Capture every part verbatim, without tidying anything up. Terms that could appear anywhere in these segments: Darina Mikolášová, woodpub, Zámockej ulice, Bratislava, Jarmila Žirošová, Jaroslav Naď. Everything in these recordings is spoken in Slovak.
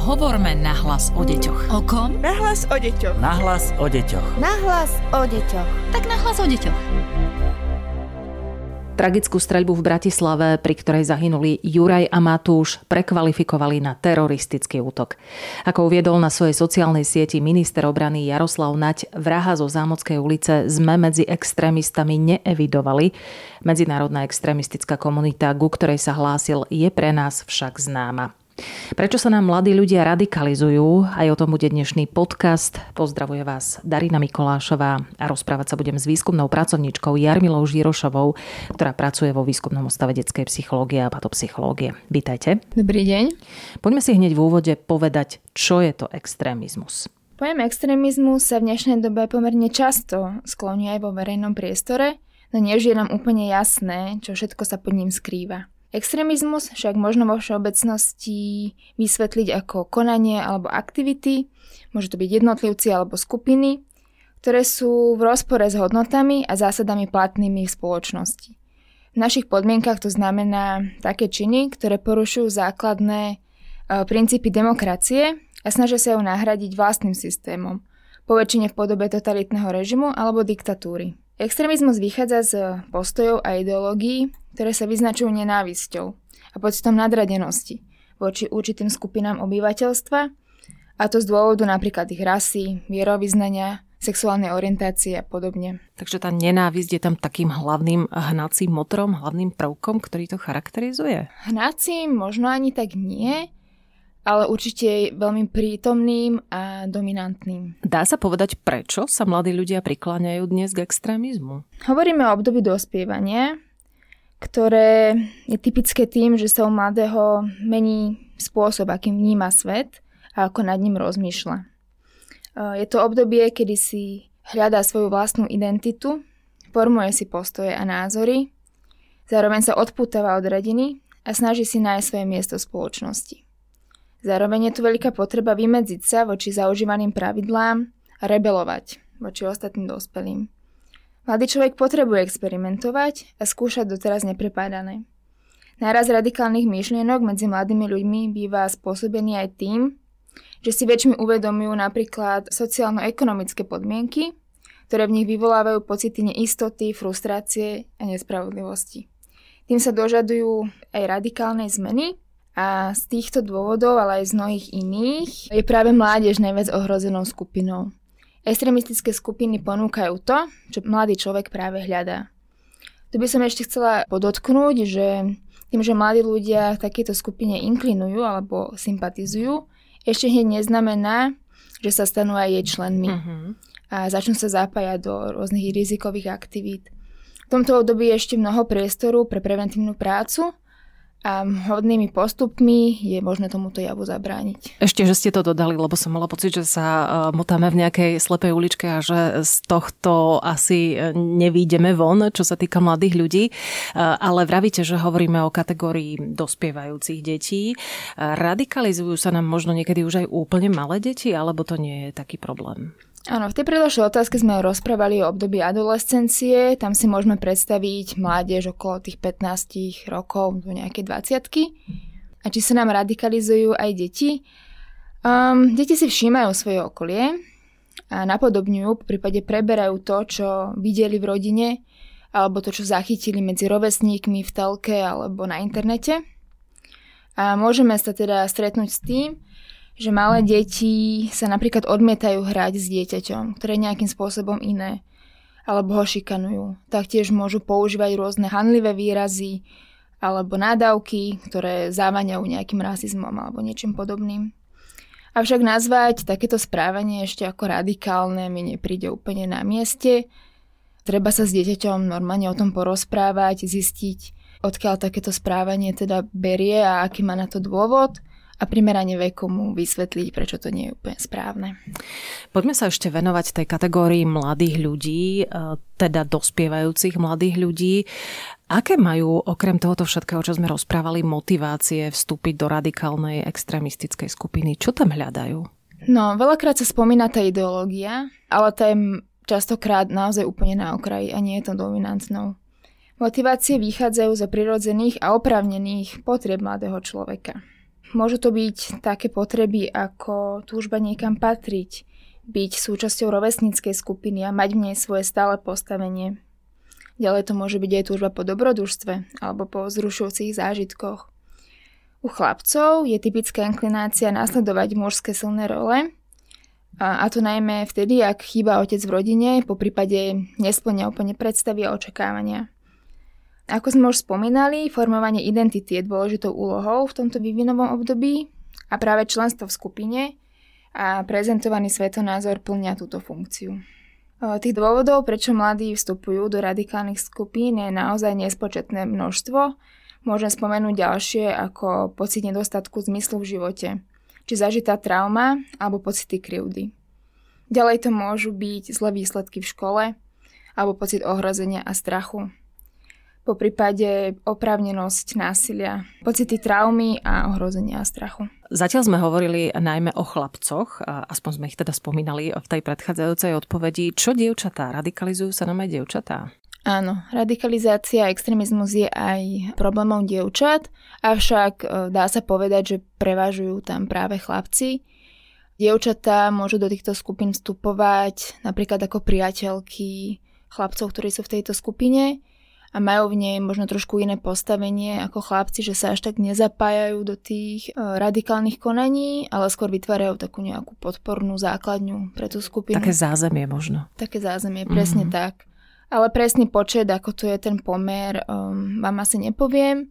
Hovorme nahlas o deťoch. O kom? Nahlas o deťoch. Nahlas o deťoch. Nahlas o deťoch. Tak nahlas o deťoch. Tragickú streľbu v Bratislave, pri ktorej zahynuli Juraj a Matúš, prekvalifikovali na teroristický útok. Ako uviedol na svojej sociálnej sieti minister obrany Jaroslav Naď, vraha zo Zámockej ulice sme medzi extrémistami neevidovali. Medzinárodná extrémistická komunita, ku ktorej sa hlásil, je pre nás však známa. Prečo sa nám mladí ľudia radikalizujú? Aj o tom bude dnešný podcast. Pozdravuje vás Darina Mikolášová a rozprávať sa budem s výskumnou pracovníčkou Jarmilou Žirošovou, ktorá pracuje vo výskumnom ústave detskej psychológie a patopsychológie. Vítajte. Dobrý deň. Poďme si hneď v úvode povedať, čo je to extrémizmus. Pojem extrémizmu sa v dnešnej dobe pomerne často skloní aj vo verejnom priestore, no nie je nám úplne jasné, čo všetko sa pod ním skrýva. Extrémizmus však možno vo všeobecnosti vysvetliť ako konanie alebo aktivity, môžu to byť jednotlivci alebo skupiny, ktoré sú v rozpore s hodnotami a zásadami platnými v spoločnosti. V našich podmienkach to znamená také činy, ktoré porušujú základné princípy demokracie a snažia sa ju nahradiť vlastným systémom, poväčšine v podobe totalitného režimu alebo diktatúry. Extrémizmus vychádza z postojov a ideológií, ktoré sa vyznačujú nenávisťou a pocitom nadradenosti voči určitým skupinám obyvateľstva, a to z dôvodu napríklad ich rasy, vierovyznania, sexuálnej orientácie a podobne. Takže tá nenávisť je tam takým hlavným hnacím motorom, hlavným prvkom, ktorý to charakterizuje? Hnacím možno ani tak nie, ale určite veľmi prítomným a dominantným. Dá sa povedať, prečo sa mladí ľudia prikláňajú dnes k extrémizmu? Hovoríme o období dospievania, ktoré je typické tým, že sa u mladého mení spôsob, akým vníma svet a ako nad ním rozmýšľa. Je to obdobie, kedy si hľadá svoju vlastnú identitu, formuje si postoje a názory, zároveň sa odpútava od rodiny a snaží si nájsť svoje miesto v spoločnosti. Zároveň je tu veľká potreba vymedziť sa voči zaužívaným pravidlám a rebelovať voči ostatným dospelým. Mladý človek potrebuje experimentovať a skúšať doteraz neprepádané. Náraz radikálnych myšlienok medzi mladými ľuďmi býva spôsobený aj tým, že si väčšmi uvedomujú napríklad sociálno-ekonomické podmienky, ktoré v nich vyvolávajú pocity neistoty, frustrácie a nespravodlivosti. Tým sa dožadujú aj radikálnej zmeny, a z týchto dôvodov, ale aj z mnohých iných, je práve mládež najviac ohrozenou skupinou. Extremistické skupiny ponúkajú to, čo mladý človek práve hľadá. Tu by som ešte chcela podotknúť, že tým, že mladí ľudia v takejto skupine inklinujú alebo sympatizujú, ešte hneď neznamená, že sa stanú aj jej členmi. Mm-hmm. A začnú sa zapájať do rôznych rizikových aktivít. V tomto období je ešte mnoho priestoru pre preventívnu prácu, a hodnými postupmi je možné tomuto javu zabrániť. Ešte, že ste to dodali, lebo som mala pocit, že sa motáme v nejakej slepej uličke a že z tohto asi nevídeme von, čo sa týka mladých ľudí. Ale vravíte, že hovoríme o kategórii dospievajúcich detí. Radikalizujú sa nám možno niekedy už aj úplne malé deti, alebo to nie je taký problém? Áno, v tej predložnej otázke sme rozprávali o období adolescencie, tam si môžeme predstaviť mládež okolo tých pätnásť rokov do nejakej dvadsiatky. A či sa nám radikalizujú aj deti? Um, deti si všímajú svoje okolie a napodobňujú, v prípade preberajú to, čo videli v rodine, alebo to, čo zachytili medzi rovesníkmi v telke alebo na internete. A môžeme sa teda stretnúť s tým, že malé deti sa napríklad odmietajú hrať s dieťaťom, ktoré je nejakým spôsobom iné, alebo ho šikanujú. Taktiež môžu používať rôzne hanlivé výrazy alebo nádavky, ktoré závania nejakým rasizmom alebo niečím podobným. Avšak nazvať takéto správanie ešte ako radikálne mi nepríde úplne na mieste. Treba sa s dieťaťom normálne o tom porozprávať, zistiť, odkiaľ takéto správanie teda berie a aký má na to dôvod, a primerane veku mu vysvetliť, prečo to nie je úplne správne. Poďme sa ešte venovať tej kategórii mladých ľudí, teda dospievajúcich mladých ľudí. Aké majú, okrem tohoto všetkého, čo sme rozprávali, motivácie vstúpiť do radikálnej extrémistickej skupiny? Čo tam hľadajú? No, veľakrát sa spomína tá ideológia, ale tá je častokrát naozaj úplne na okraji a nie je to dominantnou. Motivácie vychádzajú zo prirodzených a oprávnených potrieb mladého človeka. Môžu to byť také potreby ako túžba niekam patriť, byť súčasťou rovesníckej skupiny a mať v nej svoje stále postavenie. Ďalej to môže byť aj túžba po dobrodružstve alebo po zrušujúcich zážitkoch. U chlapcov je typická inklinácia nasledovať mužské silné role, a to najmä vtedy, ak chýba otec v rodine, po prípade nesplňa úplne predstavy a očakávania. Ako sme už spomínali, formovanie identity je dôležitou úlohou v tomto vývinovom období a práve členstvo v skupine a prezentovaný svetonázor plnia túto funkciu. Tých dôvodov, prečo mladí vstupujú do radikálnych skupín, je naozaj nespočetné množstvo. Môžem spomenúť ďalšie ako pocit nedostatku zmyslu v živote, či zažitá trauma alebo pocity krivdy. Ďalej to môžu byť zlé výsledky v škole alebo pocit ohrozenia a strachu. Po prípade oprávnenosť násilia, pocity traumy a ohrozenia a strachu. Zatiaľ sme hovorili najmä o chlapcoch, aspoň sme ich teda spomínali v tej predchádzajúcej odpovedi. Čo dievčatá? Radikalizujú sa nám aj dievčatá? Áno, radikalizácia a extrémizmus je aj problémom dievčat, avšak dá sa povedať, že prevažujú tam práve chlapci. Dievčatá môžu do týchto skupín vstupovať napríklad ako priateľky chlapcov, ktorí sú v tejto skupine, a majú v nej možno trošku iné postavenie ako chlapci, že sa až tak nezapájajú do tých radikálnych konaní, ale skôr vytvárajú takú nejakú podpornú základňu pre tú skupinu. Také zázemie možno. Také zázemie, presne mm-hmm. tak. Ale presný počet, ako tu je ten pomer, um, vám asi nepoviem,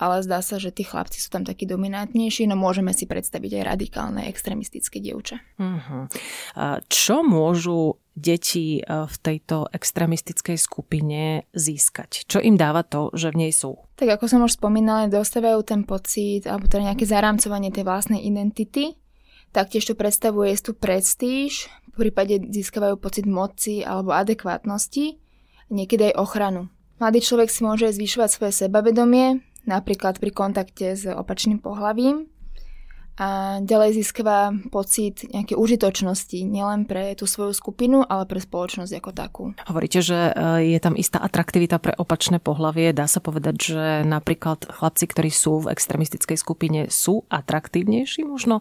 ale zdá sa, že tí chlapci sú tam takí dominantnejší, no môžeme si predstaviť aj radikálne, extrémistické dievča. Mm-hmm. Čo môžu deti v tejto extrémistickej skupine získať? Čo im dáva to, že v nej sú? Tak ako som už spomínala, dostávajú ten pocit, alebo teda nejaké zarámcovanie tej vlastnej identity. Taktiež to predstavuje istú prestíž, v prípade získavajú pocit moci alebo adekvátnosti, niekedy aj ochranu. Mladý človek si môže zvyšovať svoje sebavedomie, napríklad pri kontakte s opačným pohlavím. A ďalej získava pocit nejakej užitočnosti, nielen pre tú svoju skupinu, ale pre spoločnosť ako takú. Hovoríte, že je tam istá atraktivita pre opačné pohlavie. Dá sa povedať, že napríklad chlapci, ktorí sú v extremistickej skupine, sú atraktívnejší možno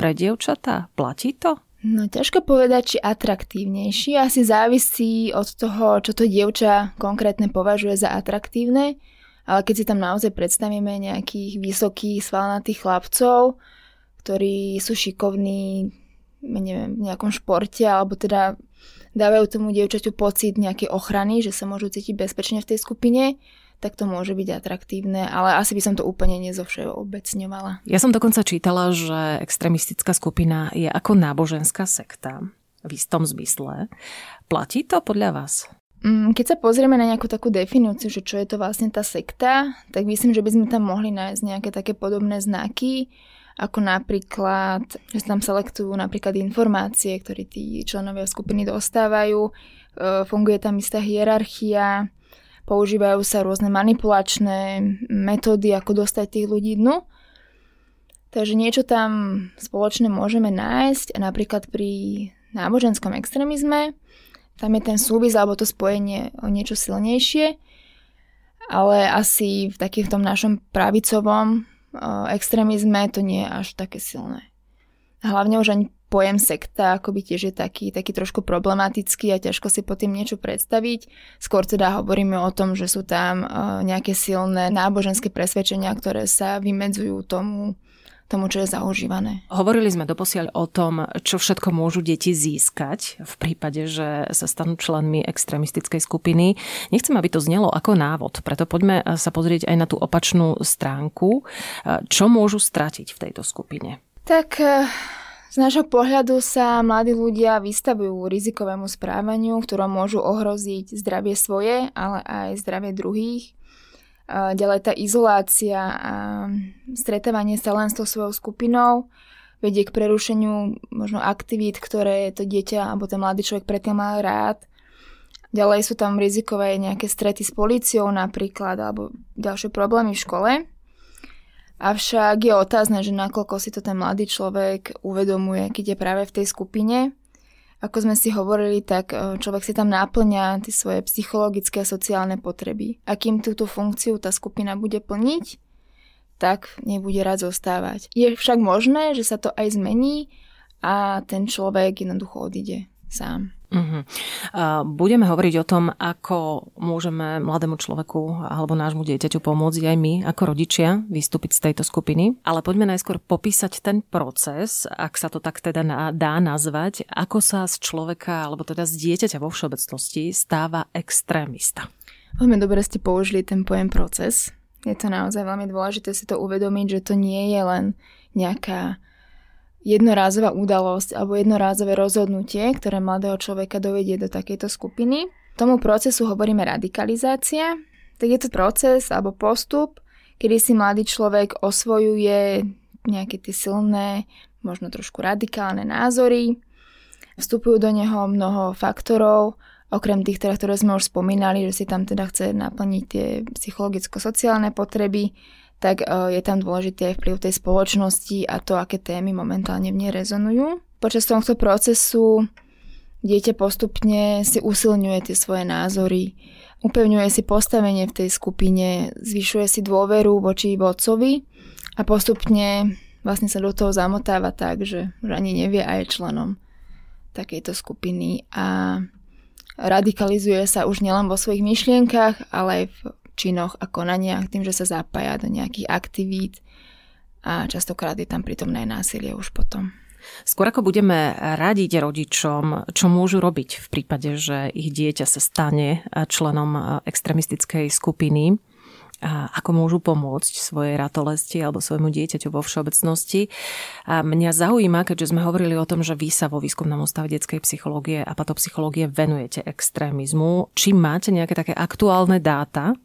pre dievčatá? Platí to? No ťažko povedať, či atraktívnejší. Asi závisí od toho, čo to dievča konkrétne považuje za atraktívne. Ale keď si tam naozaj predstavíme nejakých vysokých, svalnatých chlapcov, ktorí sú šikovní, neviem, v nejakom športe, alebo teda dávajú tomu dievčaťu pocit nejakej ochrany, že sa môžu cítiť bezpečne v tej skupine, tak to môže byť atraktívne, ale asi by som to úplne nezovšeobecňovala. Ja som dokonca čítala, že extrémistická skupina je ako náboženská sekta v istom zmysle. Platí to podľa vás? Keď sa pozrieme na nejakú takú definíciu, že čo je to vlastne tá sekta, tak myslím, že by sme tam mohli nájsť nejaké také podobné znaky, ako napríklad, že sa tam selektujú napríklad informácie, ktoré tí členovia skupiny dostávajú, funguje tam istá hierarchia, používajú sa rôzne manipulačné metódy, ako dostať tých ľudí dnu. Takže niečo tam spoločne môžeme nájsť, napríklad pri náboženskom extrémizme. Tam je ten súvis alebo to spojenie o niečo silnejšie, ale asi v takým v tom našom pravicovom extrémizme to nie je až také silné. Hlavne už ani pojem sekta akoby tiež je taký, taký trošku problematický a ťažko si po tým niečo predstaviť. Skôr teda hovoríme o tom, že sú tam nejaké silné náboženské presvedčenia, ktoré sa vymedzujú tomu, tomu, čo je zaužívané. Hovorili sme doposiaľ o tom, čo všetko môžu deti získať v prípade, že sa stanú členmi extrémistickej skupiny. Nechcem, aby to znelo ako návod, preto poďme sa pozrieť aj na tú opačnú stránku. Čo môžu stratiť v tejto skupine? Tak z nášho pohľadu sa mladí ľudia vystavujú rizikovému správaniu, v ktorom môžu ohroziť zdravie svoje, ale aj zdravie druhých. Ďalej tá izolácia a stretávanie sa len s tou svojou skupinou vedie k prerušeniu možno aktivít, ktoré to dieťa alebo ten mladý človek predtým mal rád. Ďalej sú tam rizikové nejaké strety s políciou napríklad alebo ďalšie problémy v škole. Avšak je otázne, že nakoľko si to ten mladý človek uvedomuje, keď je práve v tej skupine. Ako sme si hovorili, tak človek si tam náplňa tie svoje psychologické a sociálne potreby. A kým túto funkciu tá skupina bude plniť, tak nebude rád zostávať. Je však možné, že sa to aj zmení a ten človek jednoducho odíde sám. Uh-huh. Budeme hovoriť o tom, ako môžeme mladému človeku alebo nášmu dieťaťu pomôcť aj my ako rodičia vystúpiť z tejto skupiny. Ale poďme najskôr popísať ten proces, ak sa to tak teda dá nazvať, ako sa z človeka alebo teda z dieťaťa vo všeobecnosti stáva extrémista. Veľmi dobre ste použili ten pojem proces. Je to naozaj veľmi dôležité si to uvedomiť, že to nie je len nejaká jednorázová udalosť alebo jednorázové rozhodnutie, ktoré mladého človeka dovedie do takejto skupiny. Tomu procesu hovoríme radikalizácia. Tak je to proces alebo postup, kedy si mladý človek osvojuje nejaké tie silné, možno trošku radikálne názory. Vstupujú do neho mnoho faktorov, okrem tých, teda, ktoré sme už spomínali, že si tam teda chce naplniť tie psychologicko-sociálne potreby, tak je tam dôležitý aj vplyv tej spoločnosti a to, aké témy momentálne v nej rezonujú. Počas tohto procesu dieťa postupne si usilňuje tie svoje názory, upevňuje si postavenie v tej skupine, zvyšuje si dôveru voči vodcovi a postupne vlastne sa do toho zamotáva tak, že ani nevie a je členom takejto skupiny a radikalizuje sa už nielen vo svojich myšlienkach, ale aj v činoch a konaniach, tým, že sa zapája do nejakých aktivít a častokrát je tam prítomné násilie už potom. Skôr ako budeme radiť rodičom, čo môžu robiť v prípade, že ich dieťa sa stane členom extremistickej skupiny, a ako môžu pomôcť svojej ratolesti alebo svojmu dieťaťu vo všeobecnosti. A mňa zaujíma, keďže sme hovorili o tom, že vy sa vo výskumnom ústave detskej psychológie a patopsychológie venujete extrémizmu. Či máte nejaké také aktuálne dáta,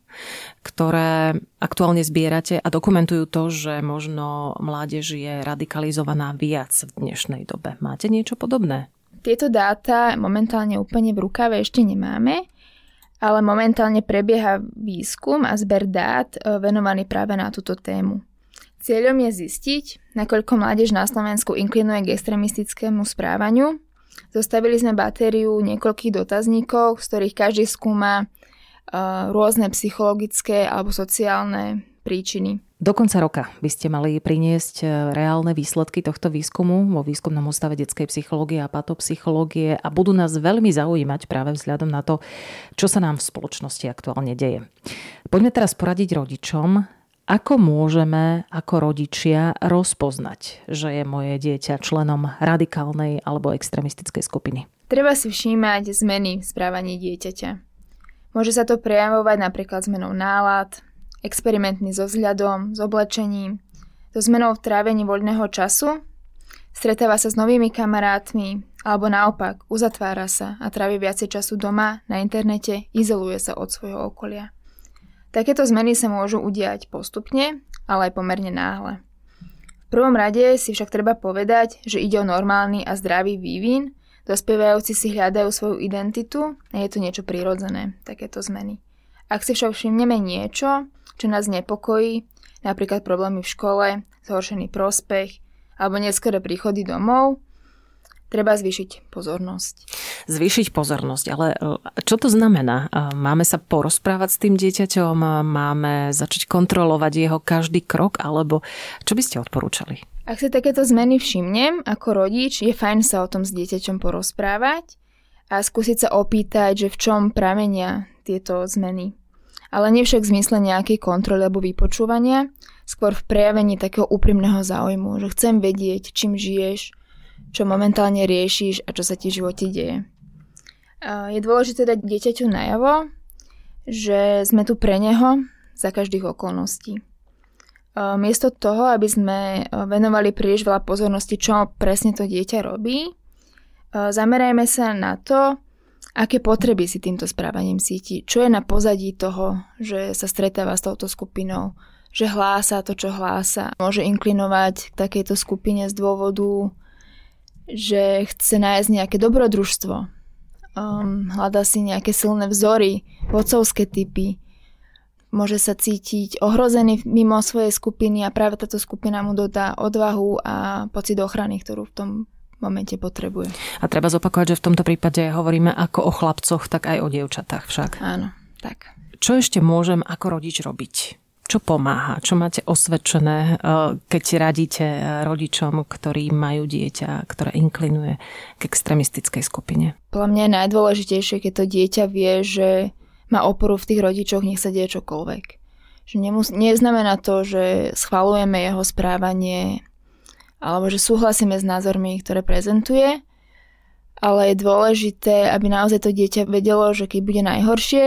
ktoré aktuálne zbierate a dokumentujú to, že možno mládež je radikalizovaná viac v dnešnej dobe. Máte niečo podobné? Tieto dáta momentálne úplne v rukave ešte nemáme. Ale momentálne prebieha výskum a zber dát venovaný práve na túto tému. Cieľom je zistiť, nakoľko mládež na Slovensku inklinuje k extremistickému správaniu. Zostavili sme batériu niekoľkých dotazníkov, z ktorých každý skúma rôzne psychologické alebo sociálne príčiny. Do konca roka by ste mali priniesť reálne výsledky tohto výskumu vo Výskumnom ústave detskej psychológie a patopsychológie a budú nás veľmi zaujímať práve vzhľadom na to, čo sa nám v spoločnosti aktuálne deje. Poďme teraz poradiť rodičom, ako môžeme ako rodičia rozpoznať, že je moje dieťa členom radikálnej alebo extrémistickej skupiny. Treba si všímať zmeny v správaní dieťaťa. Môže sa to prejavovať napríklad zmenou nálad, experimentmi so vzhľadom, s oblečením, so zmenou v trávení voľného času, stretáva sa s novými kamarátmi, alebo naopak, uzatvára sa a trávi viacej času doma, na internete, izoluje sa od svojho okolia. Takéto zmeny sa môžu udiať postupne, ale aj pomerne náhle. V prvom rade si však treba povedať, že ide o normálny a zdravý vývin, dospievajúci si hľadajú svoju identitu a je to niečo prirodzené, takéto zmeny. Ak si však všimneme niečo, čo nás nepokojí, napríklad problémy v škole, zhoršený prospech alebo neskoré príchody domov, treba zvýšiť pozornosť. Zvýšiť pozornosť, ale čo to znamená? Máme sa porozprávať s tým dieťaťom, máme začať kontrolovať jeho každý krok, alebo čo by ste odporúčali? Ak si takéto zmeny všimnem ako rodič, je fajn sa o tom s dieťaťom porozprávať a skúsiť sa opýtať, že v čom pramenia tieto zmeny. Ale nie však v zmysle nejakej kontroly alebo vypočúvania, skôr v prejavení takého úprimného záujmu, že chcem vedieť, čím žiješ, čo momentálne riešiš a čo sa ti v živote deje. Je dôležité dať dieťaťu najavo, že sme tu pre neho za každých okolností. Miesto toho, aby sme venovali príliš veľa pozornosti, čo presne to dieťa robí, zamerajme sa na to, aké potreby si týmto správaním cíti, čo je na pozadí toho, že sa stretáva s touto skupinou, že hlása to, čo hlása. Môže inklinovať k takejto skupine z dôvodu, že chce nájsť nejaké dobrodružstvo, um, hľada si nejaké silné vzory, vodcovské typy, môže sa cítiť ohrozený mimo svojej skupiny a práve táto skupina mu dodá odvahu a pocit ochrany, ktorú v tom momente potrebuje. A treba zopakovať, že v tomto prípade hovoríme ako o chlapcoch, tak aj o dievčatách však. Áno, tak. Čo ešte môžem ako rodič robiť v čo pomáha? Čo máte osvedčené, keď radíte rodičom, ktorí majú dieťa, ktoré inklinuje k extrémistickej skupine? Podľa mňa je najdôležitejšie, keď to dieťa vie, že má oporu v tých rodičoch, nech sa deje čokoľvek. Že nemus- neznamená to, že schvaľujeme jeho správanie alebo že súhlasíme s názormi, ktoré prezentuje, ale je dôležité, aby naozaj to dieťa vedelo, že keď bude najhoršie,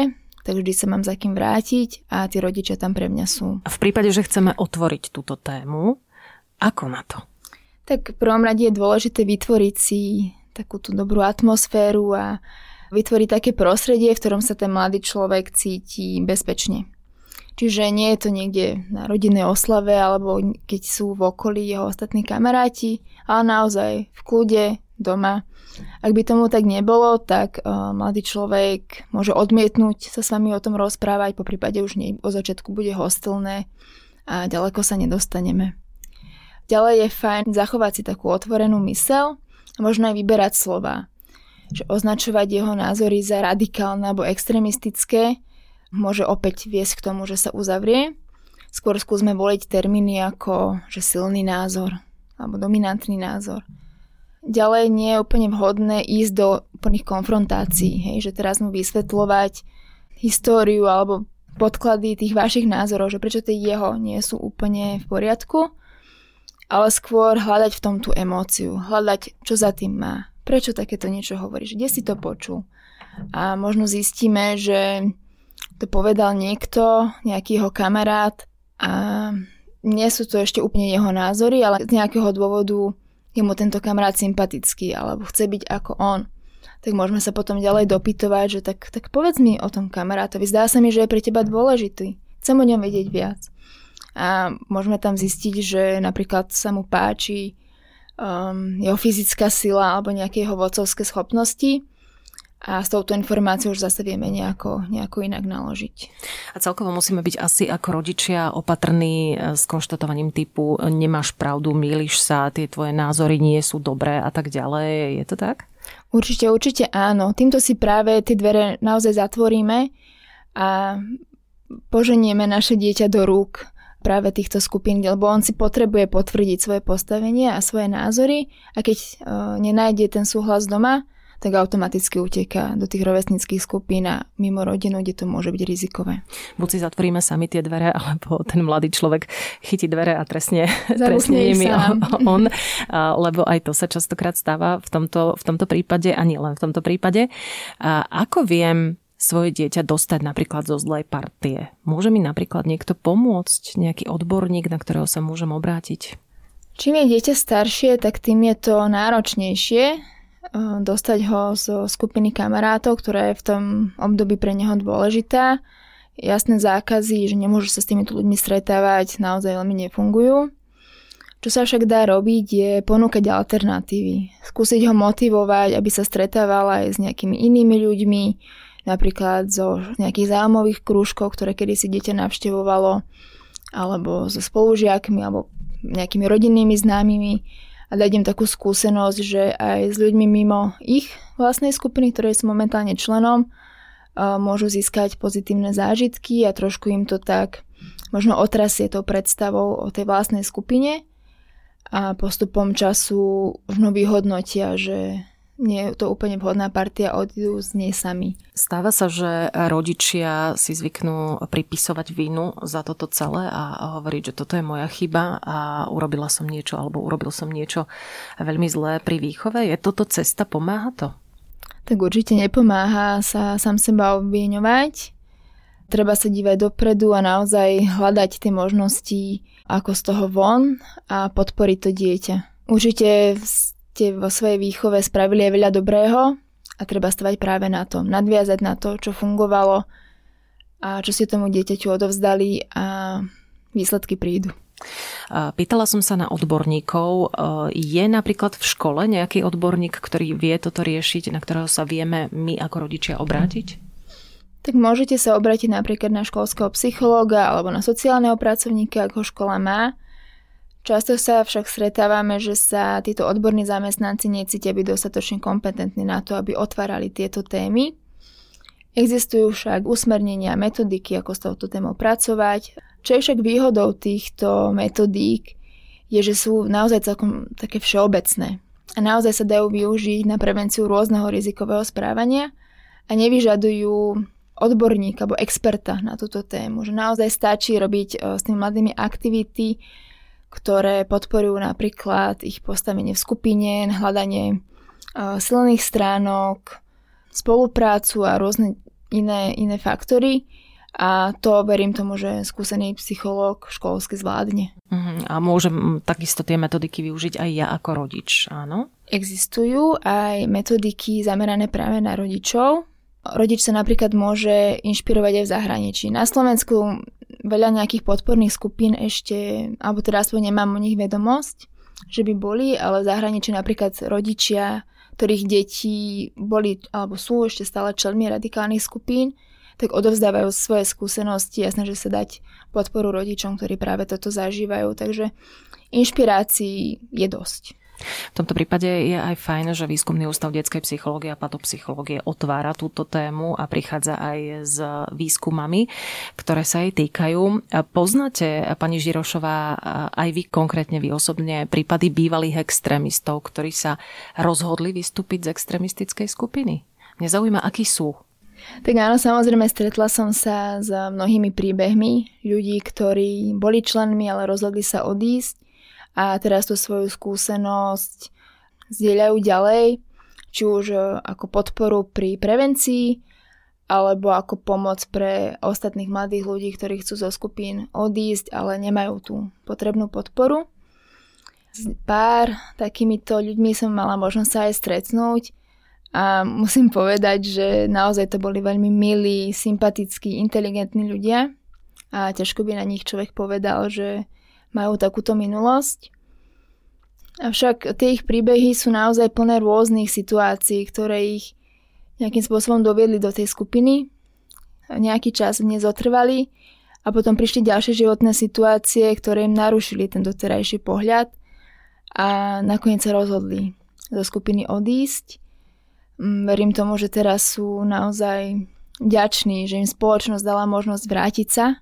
tak vždy sa mám za kým vrátiť a tí rodičia tam pre mňa sú. V prípade, že chceme otvoriť túto tému, ako na to? Tak v prvom rade je dôležité vytvoriť si takú tú dobrú atmosféru a vytvoriť také prostredie, v ktorom sa ten mladý človek cíti bezpečne. Čiže nie je to niekde na rodinnej oslave, alebo keď sú v okolí jeho ostatní kamaráti, ale naozaj v kľude, doma. Ak by tomu tak nebolo, tak uh, mladý človek môže odmietnúť sa s vami o tom rozprávať, poprípade už nie, o začiatku bude hostilné a ďaleko sa nedostaneme. Ďalej je fajn zachovať si takú otvorenú myseľ a možno aj vyberať slova. Že označovať jeho názory za radikálne alebo extrémistické môže opäť viesť k tomu, že sa uzavrie. Skôr skúsme voliť termíny ako že silný názor alebo dominantný názor. Ďalej nie je úplne vhodné ísť do úplných konfrontácií, hej, že teraz mu vysvetľovať históriu alebo podklady tých vašich názorov, že prečo tie jeho nie sú úplne v poriadku, ale skôr hľadať v tom tú emóciu, hľadať, čo za tým má, prečo takéto niečo hovoríš, kde si to počul. A možno zistíme, že to povedal niekto, nejaký jeho kamarát a nie sú to ešte úplne jeho názory, ale z nejakého dôvodu je mu tento kamarát sympatický alebo chce byť ako on. Tak môžeme sa potom ďalej dopytovať, že tak, tak povedz mi o tom kamarátovi, zdá sa mi, že je pre teba dôležitý, chcem o ňom vedieť viac. A môžeme tam zistiť, že napríklad sa mu páči um, jeho fyzická sila alebo nejaké jeho vodcovské schopnosti. A s touto informáciou už zase vieme nejako, nejako inak naložiť. A celkovo musíme byť asi ako rodičia opatrní s konštatovaním typu nemáš pravdu, mýliš sa, tie tvoje názory nie sú dobré a tak ďalej. Je to tak? Určite, určite áno. Týmto si práve tie dvere naozaj zatvoríme a poženieme naše dieťa do rúk práve týchto skupín, lebo on si potrebuje potvrdiť svoje postavenie a svoje názory a keď uh, nenájde ten súhlas doma, tak automaticky uteká do tých rovesnických skupín a mimo rodinu, kde to môže byť rizikové. Buď si zatvoríme sami tie dvere, alebo ten mladý človek chytí dvere a trestne, trestne nimi on, lebo aj to sa častokrát stáva v tomto, v tomto prípade a nie len v tomto prípade. A ako viem svoje dieťa dostať napríklad zo zlej partie? Môže mi napríklad niekto pomôcť, nejaký odborník, na ktorého sa môžem obrátiť? Čím je dieťa staršie, tak tým je to náročnejšie dostať ho zo skupiny kamarátov, ktorá je v tom období pre neho dôležitá. Jasné zákazy, že nemôžu sa s týmito ľuďmi stretávať, naozaj veľmi nefungujú. Čo sa však dá robiť, je ponúkať alternatívy. Skúsiť ho motivovať, aby sa stretával aj s nejakými inými ľuďmi, napríklad zo nejakých záujmových krúžkov, ktoré kedysi dieťa navštevovalo, alebo so spolužiakmi, alebo nejakými rodinnými známymi. A dať im takú skúsenosť, že aj s ľuďmi mimo ich vlastnej skupiny, ktorej sú momentálne členom, môžu získať pozitívne zážitky a trošku im to tak možno otrasie tou predstavou o tej vlastnej skupine a postupom času možno vyhodnotia, že nie je to úplne vhodná partia, odídu z nej sami. Stáva sa, že rodičia si zvyknú pripisovať vinu za toto celé a hovoriť, že toto je moja chyba a urobila som niečo alebo urobil som niečo veľmi zlé pri výchove. Je toto cesta? Pomáha to? Tak určite nepomáha sa sám seba obviňovať. Treba sa dívať dopredu a naozaj hľadať tie možnosti ako z toho von a podporiť to dieťa. Určite vo svojej výchove spravili aj veľa dobrého a treba stavať práve na to. Nadviazať na to, čo fungovalo a čo si tomu dieťaťu odovzdali a výsledky prídu. Pýtala som sa na odborníkov. Je napríklad v škole nejaký odborník, ktorý vie toto riešiť, na ktorého sa vieme my ako rodičia obrátiť? Tak môžete sa obrátiť napríklad na školského psychológa alebo na sociálneho pracovníka, ako škola má. Často sa však stretávame, že sa títo odborní zamestnanci necítia byť dostatočne kompetentní na to, aby otvárali tieto témy. Existujú však usmernenia, metodiky, ako s touto témou pracovať Čo je však výhodou týchto metodík, je, že sú naozaj celkom také všeobecné. A naozaj sa dajú využiť na prevenciu rôzneho rizikového správania a nevyžadujú odborníka alebo experta na túto tému. Že naozaj stačí robiť s tými mladými aktivity, ktoré podporujú napríklad ich postavenie v skupine, hľadanie silných stránok, spoluprácu a rôzne iné, iné faktory. A to verím tomu, že skúsený psychológ školský zvládne. A môžem takisto tie metodiky využiť aj ja ako rodič, áno? Existujú aj metodiky zamerané práve na rodičov. Rodič sa napríklad môže inšpirovať aj v zahraničí. Na Slovensku veľa nejakých podporných skupín ešte, alebo teda aspoň nemám o nich vedomosť, že by boli, ale v zahraničí napríklad rodičia, ktorých deti boli alebo sú ešte stále členmi radikálnych skupín, tak odovzdávajú svoje skúsenosti a snažia sa dať podporu rodičom, ktorí práve toto zažívajú. Takže inšpirácií je dosť. V tomto prípade je aj fajn, že Výskumný ústav detskej psychológie a patopsychológie otvára túto tému a prichádza aj s výskumami, ktoré sa jej týkajú. Poznáte, pani Žirošová, aj vy konkrétne, vy osobne, prípady bývalých extrémistov, ktorí sa rozhodli vystúpiť z extrémistickej skupiny? Mňa zaujíma, akí sú. Tak áno, samozrejme, stretla som sa s mnohými príbehmi ľudí, ktorí boli členmi, ale rozhodli sa odísť a teraz tú svoju skúsenosť zdieľajú ďalej, či už ako podporu pri prevencii, alebo ako pomoc pre ostatných mladých ľudí, ktorí chcú zo skupín odísť, ale nemajú tú potrebnú podporu. S pár takýmito ľuďmi som mala možnosť sa aj stretnúť, a musím povedať, že naozaj to boli veľmi milí, sympatickí, inteligentní ľudia a ťažko by na nich človek povedal, že majú takúto minulosť. Avšak tie ich príbehy sú naozaj plné rôznych situácií, ktoré ich nejakým spôsobom doviedli do tej skupiny, nejaký čas v nej zotrvali a potom prišli ďalšie životné situácie, ktoré im narušili ten doterajší pohľad a nakoniec sa rozhodli zo skupiny odísť. Verím tomu, že teraz sú naozaj vďační, že im spoločnosť dala možnosť vrátiť sa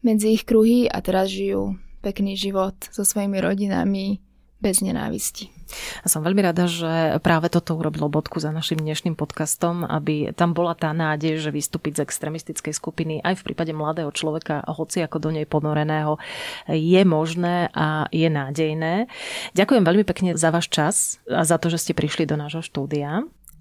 medzi ich kruhy a teraz žijú pekný život so svojimi rodinami bez nenávisti. A som veľmi rada, že práve toto urobilo bodku za našim dnešným podcastom, aby tam bola tá nádej, že vystúpiť z extrémistickej skupiny aj v prípade mladého človeka, hoci ako do nej ponoreného, je možné a je nádejné. Ďakujem veľmi pekne za váš čas a za to, že ste prišli do nášho štúdia.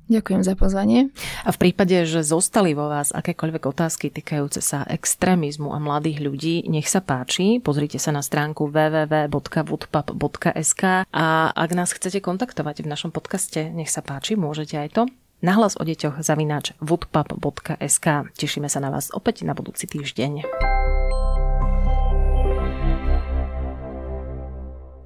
Ďakujem za pozvanie. A v prípade, že zostali vo vás akékoľvek otázky týkajúce sa extrémizmu a mladých ľudí, nech sa páči, pozrite sa na stránku w w w bodka woodpub bodka es ka a ak nás chcete kontaktovať v našom podcaste, nech sa páči, môžete aj to. Nahlas o deťoch zavináč woodpub bodka es ka. Tešíme sa na vás opäť na budúci týždeň.